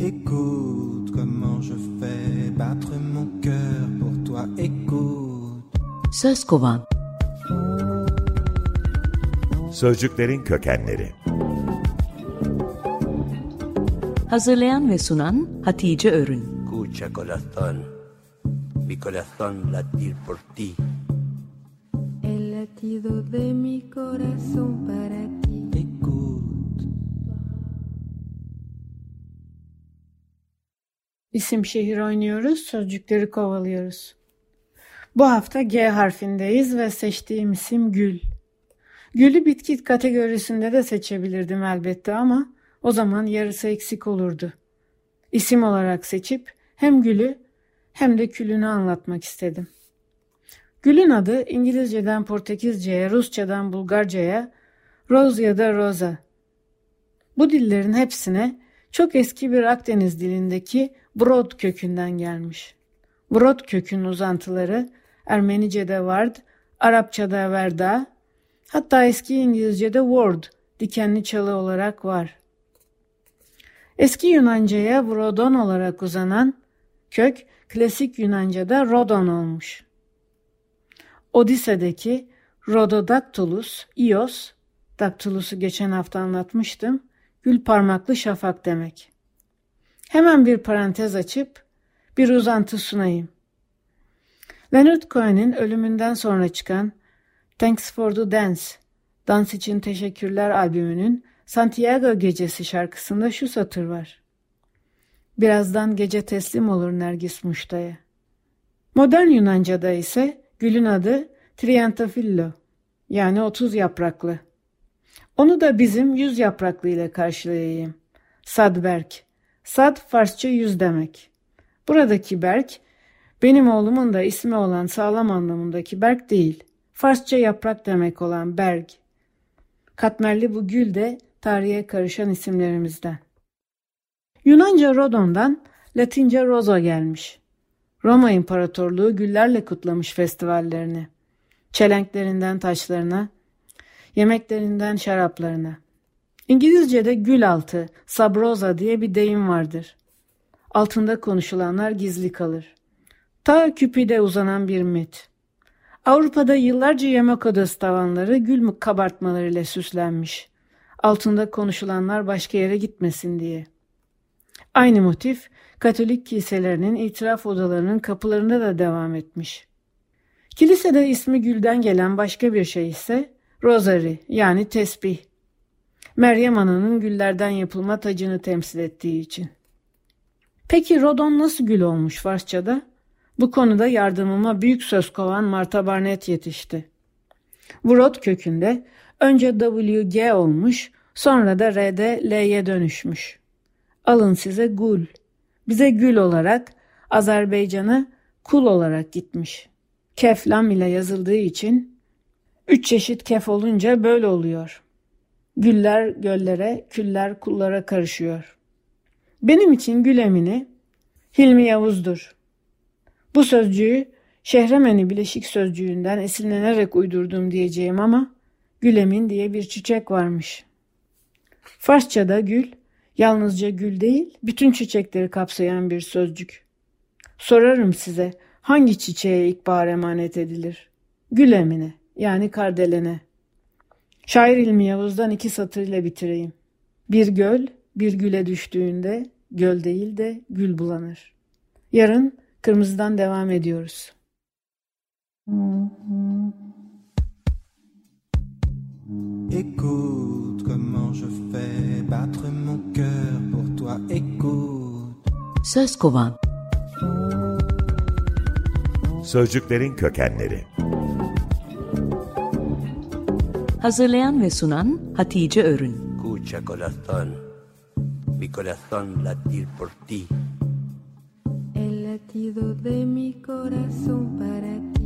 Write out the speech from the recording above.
Écoute comment je fais battre mon cœur pour toi. Écoute. Söz kovan. Sözcüklerin kökenleri. Hazırlayan ve sunan Hatice Örün. Escucha corazón, mi corazón latir por ti. El latido de mi corazón para ti. Écoute. İsim şehir oynuyoruz, sözcükleri kovalıyoruz. Bu hafta G harfindeyiz ve seçtiğim isim gül. Gülü bitki kategorisinde de seçebilirdim elbette ama o zaman yarısı eksik olurdu. İsim olarak seçip hem gülü hem de külünü anlatmak istedim. Gülün adı İngilizceden Portekizce'ye, Rusçadan Bulgarca'ya, Rose ya da Rosa. Bu dillerin hepsine çok eski bir Akdeniz dilindeki brod kökünden gelmiş. Brod kökünün uzantıları Ermenice'de vard, Arapça'da verda, hatta eski İngilizce'de word, dikenli çalı olarak var. Eski Yunanca'ya brodon olarak uzanan kök, klasik Yunanca'da rodon olmuş. Odise'deki Rhododaktylus, Ios, daktilusu geçen hafta anlatmıştım, gül parmaklı şafak demek. Hemen bir parantez açıp bir uzantı sunayım. Leonard Cohen'in ölümünden sonra çıkan Thanks for the Dance, Dans için Teşekkürler albümünün Santiago Gecesi şarkısında şu satır var. Birazdan gece teslim olur Nergis Muşta'ya. Modern Yunanca'da ise gülün adı Trientafillo, yani 30 yapraklı. Onu da bizim 100 yapraklı ile karşılayayım. Sadberk. Sad Farsça 100 demek. Buradaki berk, benim oğlumun da ismi olan sağlam anlamındaki berk değil. Farsça yaprak demek olan berg. Katmerli bu gül de tarihe karışan isimlerimizden. Yunanca Rodon'dan Latince Rosa gelmiş. Roma İmparatorluğu güllerle kutlamış festivallerini. Çelenklerinden taşlarına, yemeklerinden şaraplarına. İngilizce'de gül altı, sabrosa diye bir deyim vardır. Altında konuşulanlar gizli kalır. Ta küpide uzanan bir mit. Avrupa'da yıllarca yemek odası tavanları gül kabartmalarıyla süslenmiş. Altında konuşulanlar başka yere gitmesin diye. Aynı motif Katolik kiliselerinin itiraf odalarının kapılarında da devam etmiş. Kilisede ismi gülden gelen başka bir şey ise rozari, yani tesbih. Meryem Ana'nın güllerden yapılma tacını temsil ettiği için. Peki rodon nasıl gül olmuş Farsça'da? Bu konuda yardımıma büyük söz kovan Marta Barnett yetişti. Vrod kökünde önce WG olmuş, sonra da R'de L'ye dönüşmüş. Alın size gül. Bize gül olarak, Azerbaycan'a kul olarak gitmiş. Kef lam ile yazıldığı için 3 çeşit kef olunca böyle oluyor. Güller göllere, küller kullara karışıyor. Benim için gül emini Hilmi Yavuz'dur. Bu sözcüğü Şehremeni bileşik sözcüğünden esinlenerek uydurdum diyeceğim ama gülemin diye bir çiçek varmış. Farsça'da gül, yalnızca gül değil, bütün çiçekleri kapsayan bir sözcük. Sorarım size, hangi çiçeğe ilkbahar emanet edilir? Gülemine, yani kardelene. Şair İlmi Yavuz'dan 2 satırla bitireyim. Bir göl, bir güle düştüğünde göl değil de gül bulanır. Yarın kırmızıdan devam ediyoruz. Écoute comment je fais battre mon cœur pour toi. Écoute. Söz kovan. Sözcüklerin kökenleri. Hazırlayan ve sunan Hatice Örün. Escucha corazón, mi corazón latir por ti. El latido de mi corazón para ti.